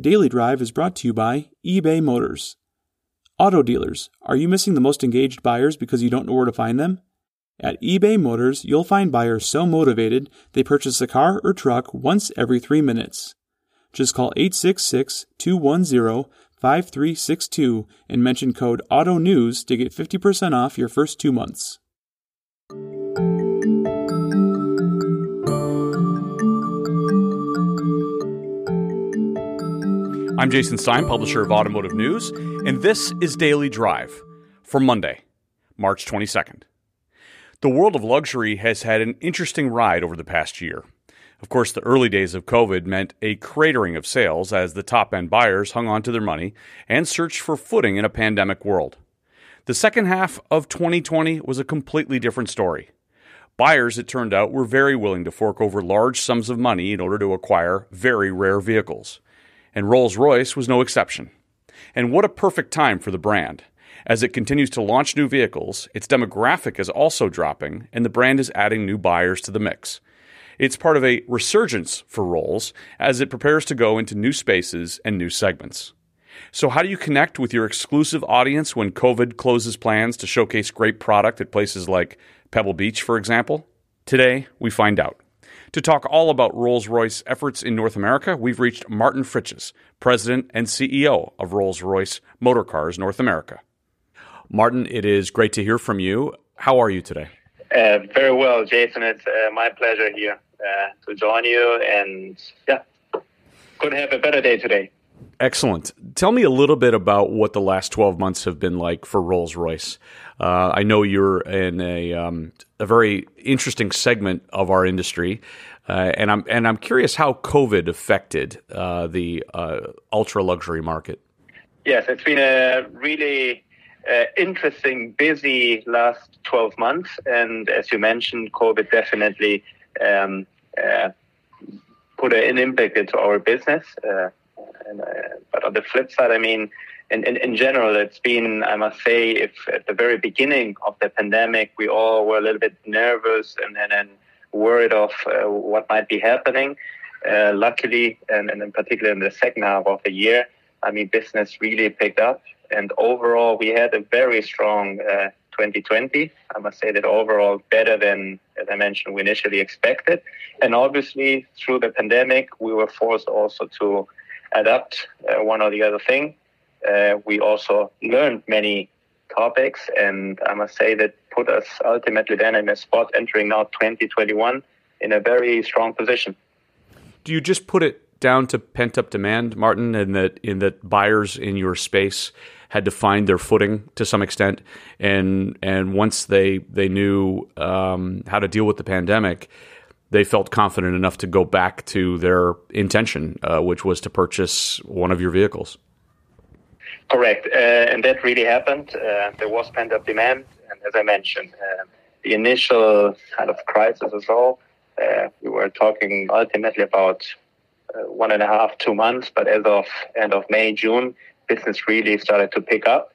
Daily Drive is brought to you by eBay Motors. Auto dealers, are you missing the most engaged buyers because you don't know where to find them? At eBay Motors, you'll find buyers so motivated they purchase a car or truck once every 3 minutes. Just call 866-210-5362 and mention code AUTONEWS to get 50% off your first 2 months. I'm Jason Stein, publisher of Automotive News, and this is Daily Drive for Monday, March 22nd. The world of luxury has had an interesting ride over the past year. Of course, the early days of COVID meant a cratering of sales as the top-end buyers hung on to their money and searched for footing in a pandemic world. The second half of 2020 was a completely different story. Buyers, it turned out, were very willing to fork over large sums of money in order to acquire very rare vehicles. And Rolls-Royce was no exception. And what a perfect time for the brand. As it continues to launch new vehicles, its demographic is also dropping, and the brand is adding new buyers to the mix. It's part of a resurgence for Rolls as it prepares to go into new spaces and new segments. So how do you connect with your exclusive audience when COVID closes plans to showcase great product at places like Pebble Beach, for example? Today, we find out. To talk all about Rolls-Royce efforts in North America, we've reached Martin Fritzsche, president and CEO of Rolls-Royce Motor Cars North America. Martin, it is great to hear from you. How are you today? Very well, Jason. It's my pleasure here to join you, and couldn't have a better day today. Excellent. Tell me a little bit about what the last 12 months have been like for Rolls-Royce. I know you're in a very interesting segment of our industry, and I'm curious how COVID affected the ultra luxury market. Yes, it's been a really interesting, busy last 12 months, and as you mentioned, COVID definitely put an impact into our business. But on the flip side, I mean, in general, it's been, I must say, if at the very beginning of the pandemic, we all were a little bit nervous and worried of what might be happening. Luckily, and in particular in the second half of the year, I mean, business really picked up. And overall, we had a very strong 2020. I must say that overall better than, as I mentioned, we initially expected. And obviously, through the pandemic, we were forced also to adapt one or the other thing. We also learned many topics, and I must say that put us ultimately then in a spot entering now 2021 in a very strong position. Do you just put it down to pent-up demand, Martin, in that buyers in your space had to find their footing to some extent, and once they knew how to deal with the pandemic, they felt confident enough to go back to their intention, which was to purchase one of your vehicles? Correct. And that really happened. There was pent-up demand. And as I mentioned, the initial kind of crisis as well, we were talking ultimately about 1.5 to 2 months. But as of end of May, June, business really started to pick up.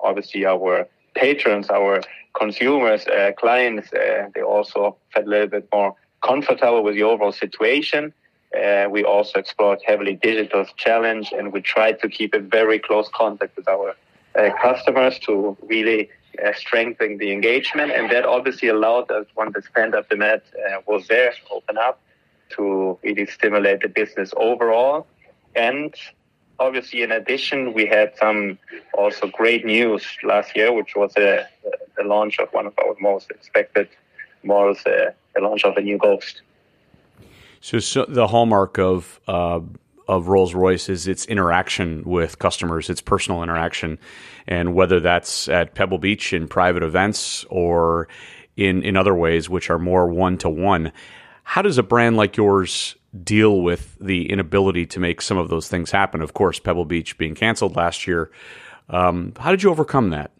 Obviously, our patrons, our consumers, clients, they also felt a little bit more comfortable with the overall situation. We also explored heavily digital challenge, and we tried to keep a very close contact with our customers to really strengthen the engagement. And that obviously allowed us, once the pent-up demand was there, to open up, to really stimulate the business overall. And obviously, in addition, we had some also great news last year, which was the launch of one of our most expected models, the launch of the new Ghost. So the hallmark of Rolls-Royce is its interaction with customers, its personal interaction, and whether that's at Pebble Beach in private events or in other ways, which are more one-to-one. How does a brand like yours deal with the inability to make some of those things happen? Of course, Pebble Beach being canceled last year. How did you overcome that?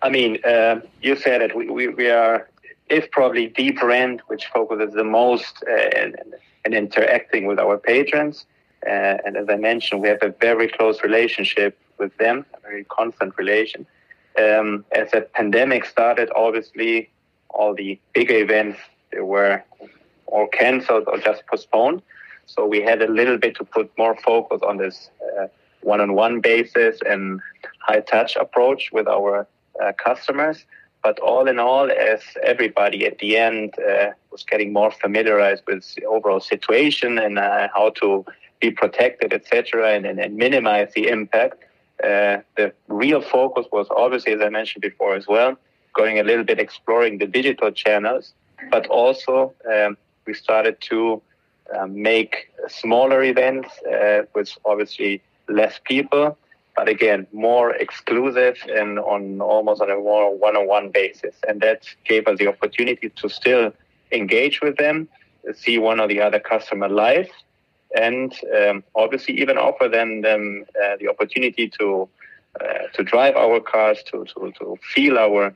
I mean, you said it. We are, if probably the brand which focuses the most in interacting with our patrons. And as I mentioned, we have a very close relationship with them, a very constant relation. As the pandemic started, obviously, all the bigger events, they were all canceled or just postponed. So we had a little bit to put more focus on this one-on-one basis and high-touch approach with our customers. But all in all, as everybody at the end was getting more familiarized with the overall situation and how to be protected, etc., and minimize the impact, the real focus was obviously, as I mentioned before as well, going a little bit exploring the digital channels, but also we started to make smaller events with obviously less people, but again, more exclusive and almost on a more one-on-one basis. And that gave us the opportunity to still engage with them, see one or the other customer live, and obviously even offer them the opportunity to drive our cars, to feel our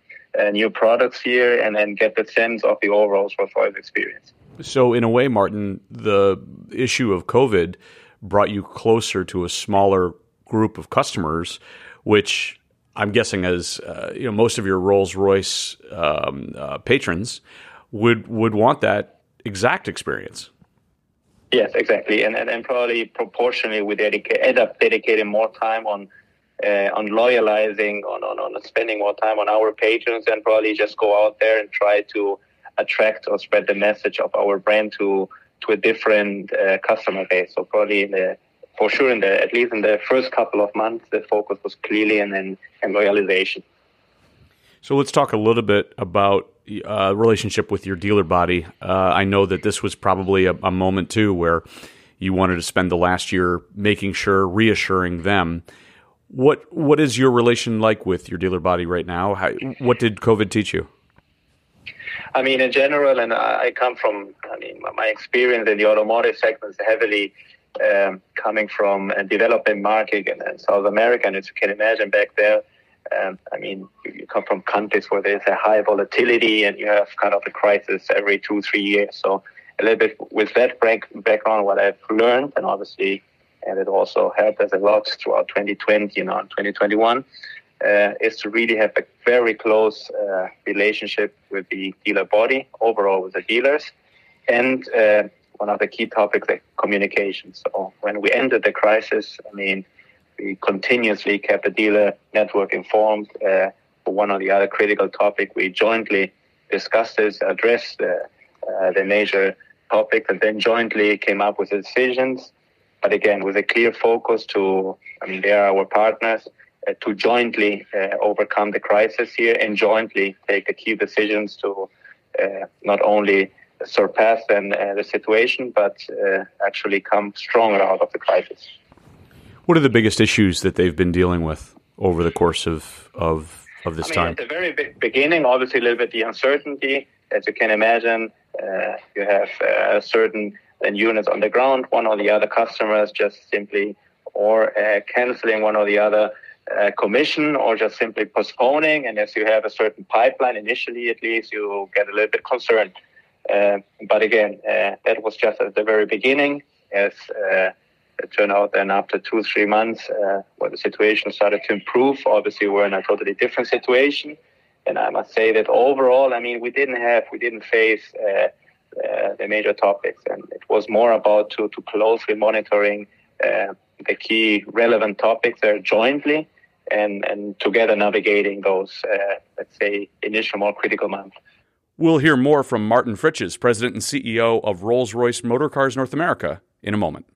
new products here, and then get the sense of the overall Rolls-Royce experience. So in a way, Martin, the issue of COVID brought you closer to a smaller group of customers, which I'm guessing as most of your Rolls-Royce patrons would want that exact experience. Yes, exactly, and probably proportionally we end up dedicating more time on loyalizing, on spending more time on our patrons, and probably just go out there and try to attract or spread the message of our brand to a different customer base. So probably at least in the first couple of months, the focus was clearly in loyalization. So let's talk a little bit about relationship with your dealer body. I know that this was probably a moment too where you wanted to spend the last year making sure, reassuring them. What is your relation like with your dealer body right now? What did COVID teach you? I mean, in general, and I come from, my experience in the automotive sector is heavily coming from a developing market and South America. And as you can imagine back there, you come from countries where there's a high volatility and you have kind of a crisis every 2-3 years. So a little bit with that background, what I've learned, and obviously, and it also helped us a lot throughout 2020 and 2021, is to really have a very close relationship with the dealer body, overall with the dealers. And one of the key topics is communication. So when we ended the crisis, we continuously kept the dealer network informed for one or the other critical topic. We jointly discussed this, addressed the major topics, and then jointly came up with decisions. But again, with a clear focus they are our partners, to jointly overcome the crisis here and jointly take the key decisions to not only surpass the situation, but actually come stronger out of the crisis. What are the biggest issues that they've been dealing with over the course of this time? At the very beginning, obviously a little bit the uncertainty. As you can imagine, you have certain units on the ground, one or the other customers just simply or canceling one or the other commission or just simply postponing. And as you have a certain pipeline initially, at least, you get a little bit concerned. But again, that was just at the very beginning. As it turned out, then after 2-3 months, when the situation started to improve, obviously we're in a totally different situation. And I must say that overall, we didn't face the major topics, and it was more about to closely monitoring the key relevant topics there jointly and together navigating those, initial more critical months. We'll hear more from Martin Fritzsche, President and CEO of Rolls-Royce Motor Cars North America, in a moment.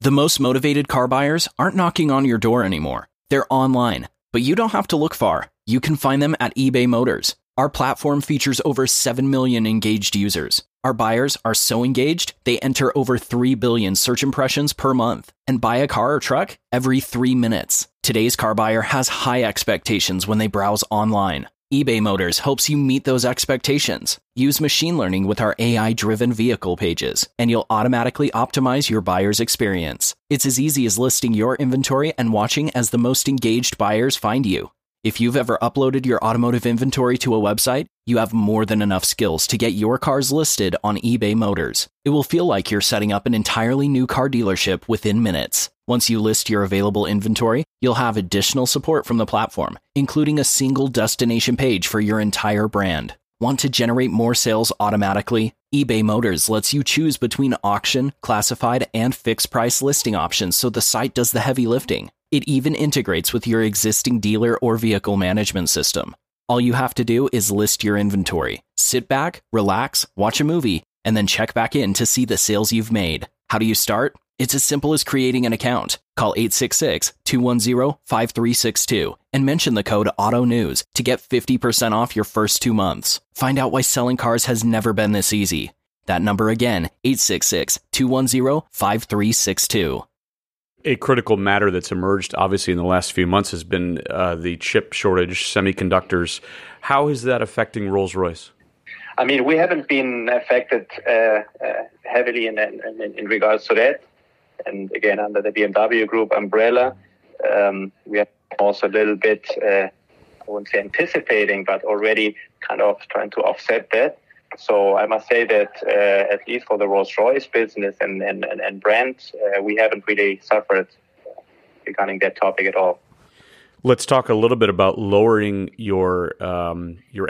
The most motivated car buyers aren't knocking on your door anymore. They're online, but you don't have to look far. You can find them at eBay Motors. Our platform features over 7 million engaged users. Our buyers are so engaged, they enter over 3 billion search impressions per month and buy a car or truck every 3 minutes. Today's car buyer has high expectations when they browse online. eBay Motors helps you meet those expectations. Use machine learning with our AI-driven vehicle pages, and you'll automatically optimize your buyer's experience. It's as easy as listing your inventory and watching as the most engaged buyers find you. If you've ever uploaded your automotive inventory to a website, you have more than enough skills to get your cars listed on eBay Motors. It will feel like you're setting up an entirely new car dealership within minutes. Once you list your available inventory, you'll have additional support from the platform, including a single destination page for your entire brand. Want to generate more sales automatically? eBay Motors lets you choose between auction, classified, and fixed price listing options, so the site does the heavy lifting. It even integrates with your existing dealer or vehicle management system. All you have to do is list your inventory, sit back, relax, watch a movie, and then check back in to see the sales you've made. How do you start? It's as simple as creating an account. Call 866-210-5362 and mention the code AUTONEWS to get 50% off your first 2 months. Find out why selling cars has never been this easy. That number again, 866-210-5362. A critical matter that's emerged, obviously, in the last few months has been the chip shortage, semiconductors. How is that affecting Rolls-Royce? I mean, we haven't been affected heavily in regards to that. And again, under the BMW Group umbrella, we are also a little bit, I wouldn't say anticipating, but already kind of trying to offset that. So I must say that at least for the Rolls-Royce business and brand, we haven't really suffered regarding that topic at all. Let's talk a little bit about lowering your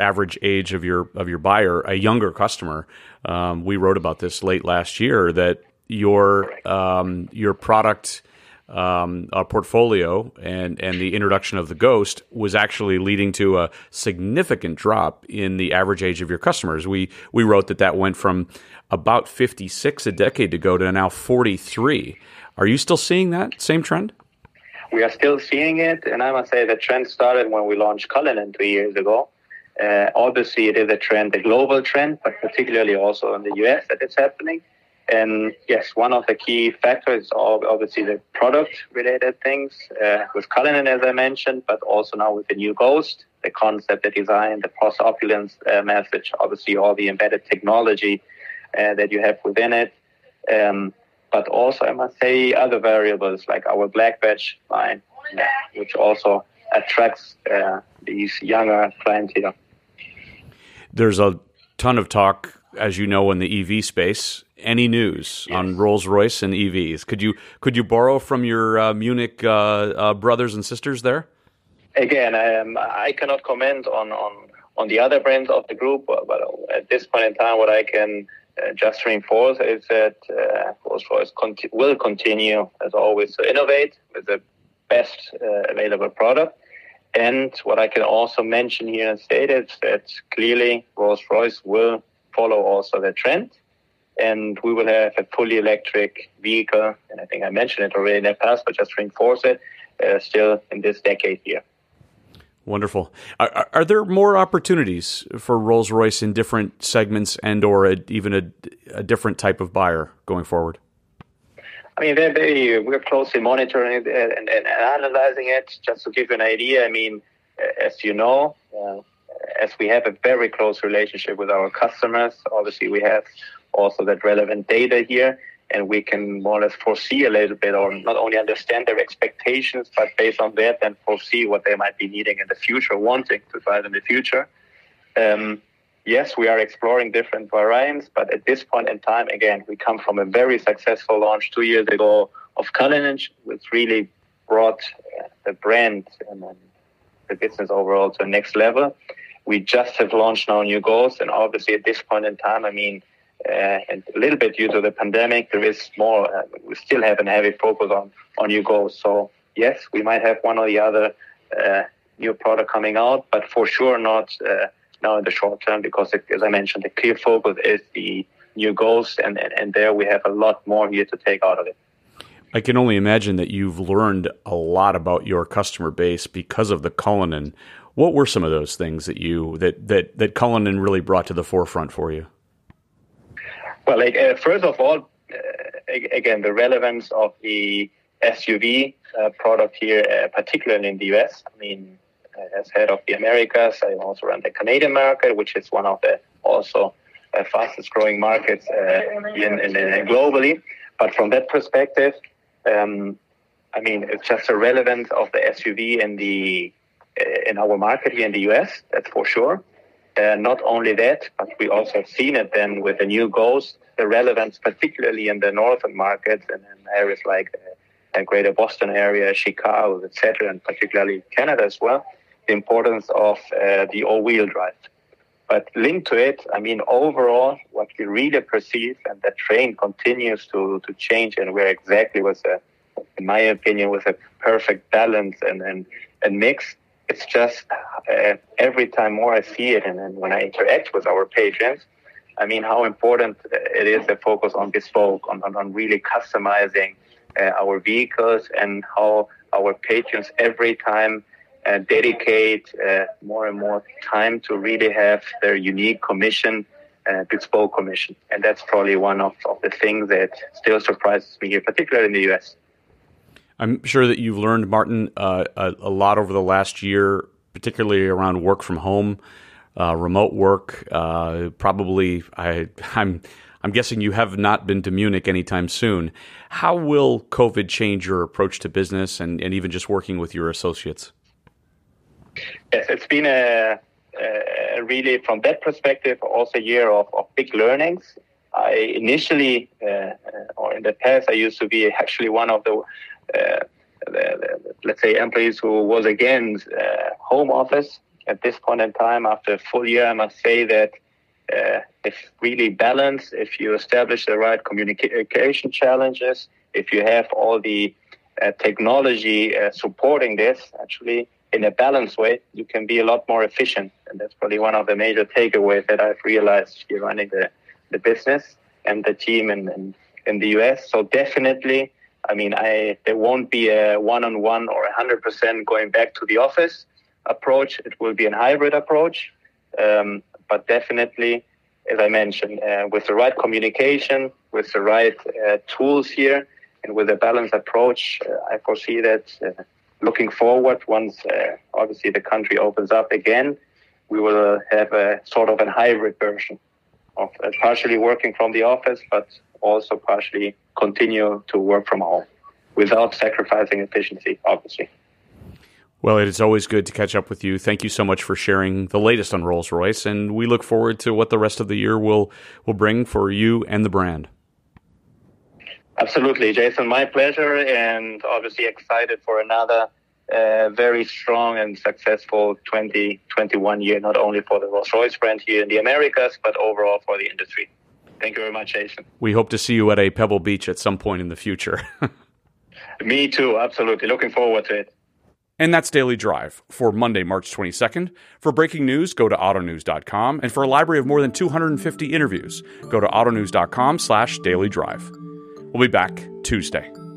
average age of your buyer, a younger customer. We wrote about this late last year that your product portfolio and the introduction of the Ghost was actually leading to a significant drop in the average age of your customers. We wrote that went from about 56 a decade ago to now 43. Are you still seeing that same trend? We are still seeing it, and I must say the trend started when we launched Cullinan 3 years ago. Obviously, it is a trend, a global trend, but particularly also in the U.S. that it's happening. And yes, one of the key factors is obviously the product-related things with Cullinan, as I mentioned, but also now with the new Ghost, the concept, the design, the post-opulence message, obviously all the embedded technology that you have within it. But also, I must say, other variables like our Black Badge line, which also attracts these younger clientele. There's a ton of talk, as you know, in the EV space. Any news on Rolls-Royce and EVs? Could you borrow from your Munich brothers and sisters there? Again, I cannot comment on the other brands of the group, but at this point in time, what I can just reinforce is that Rolls-Royce will continue, as always, to innovate with the best available product. And what I can also mention here and state is that clearly Rolls-Royce will follow also the trend. And we will have a fully electric vehicle, and I think I mentioned it already in the past, but just to reinforce it, still in this decade here. Wonderful. Are there more opportunities for Rolls-Royce in different segments and or even a different type of buyer going forward? I mean, we're closely monitoring it and analyzing it. Just to give you an idea, I mean, as you know, as we have a very close relationship with our customers, obviously we have also that relevant data here, and we can more or less foresee a little bit, or not only understand their expectations, but based on that, then foresee what they might be needing in the future, wanting to drive in the future. Yes, we are exploring different variants, but at this point in time, again, we come from a very successful launch 2 years ago of Cullinan, which really brought the brand and the business overall to the next level. We just have launched now new Ghost, and obviously at this point in time, I mean, and a little bit due to the pandemic, there is more. We still have a heavy focus on new goals. So yes, we might have one or the other new product coming out, but for sure not now in the short term, because as I mentioned, the clear focus is the new goals, and there we have a lot more here to take out of it. I can only imagine that you've learned a lot about your customer base because of the Cullinan. What were some of those things that Cullinan really brought to the forefront for you? Well, first of all, again, the relevance of the SUV product here, particularly in the US. I mean, as head of the Americas, I also run the Canadian market, which is one of the also fastest growing markets in globally. But from that perspective, I mean, it's just the relevance of the SUV in our market here in the US, that's for sure. Not only that, but we also have seen it then with the new Ghost, the relevance, particularly in the northern markets and in areas like the greater Boston area, Chicago, etc., and particularly Canada as well, the importance of the all-wheel drive. But linked to it, I mean, overall, what we really perceive, and that trend continues to change, and we're exactly with a, in my opinion, with a perfect balance and mix. It's just every time more I see it, and when I interact with our patients, I mean, how important it is to focus on bespoke, on really customizing our vehicles, and how our patients every time dedicate more and more time to really have their unique commission, bespoke commission. And that's probably one of the things that still surprises me here, particularly in the US. I'm sure that you've learned, Martin, a lot over the last year, particularly around work from home, remote work. Probably, I'm guessing you have not been to Munich anytime soon. How will COVID change your approach to business and even just working with your associates? Yes, it's been a really, from that perspective, also a year of big learnings. I initially, or in the past, I used to be actually one of the let's say, employees who was against home office. At this point in time, after a full year, I must say that it's really balanced. If you establish the right communication challenges, if you have all the technology supporting this, actually, in a balanced way, you can be a lot more efficient. And that's probably one of the major takeaways that I've realized here running the business and the team in the US. So definitely, I mean, there won't be a one-on-one or 100% going back to the office approach. It will be a hybrid approach. But definitely, as I mentioned, with the right communication, with the right tools here, and with a balanced approach, I foresee that looking forward, once obviously the country opens up again, we will have a sort of a hybrid version of partially working from the office, but also partially continue to work from home without sacrificing efficiency, obviously. Well, it is always good to catch up with you. Thank you so much for sharing the latest on Rolls-Royce, and we look forward to what the rest of the year will bring for you and the brand. Absolutely, Jason. My pleasure, and obviously excited for another very strong and successful 2021 year, not only for the Rolls-Royce brand here in the Americas, but overall for the industry. Thank you very much, Jason. We hope to see you at a Pebble Beach at some point in the future. Me too, absolutely. Looking forward to it. And that's Daily Drive for Monday, March 22nd. For breaking news, go to autonews.com. And for a library of more than 250 interviews, go to autonews.com/dailydrive. We'll be back Tuesday.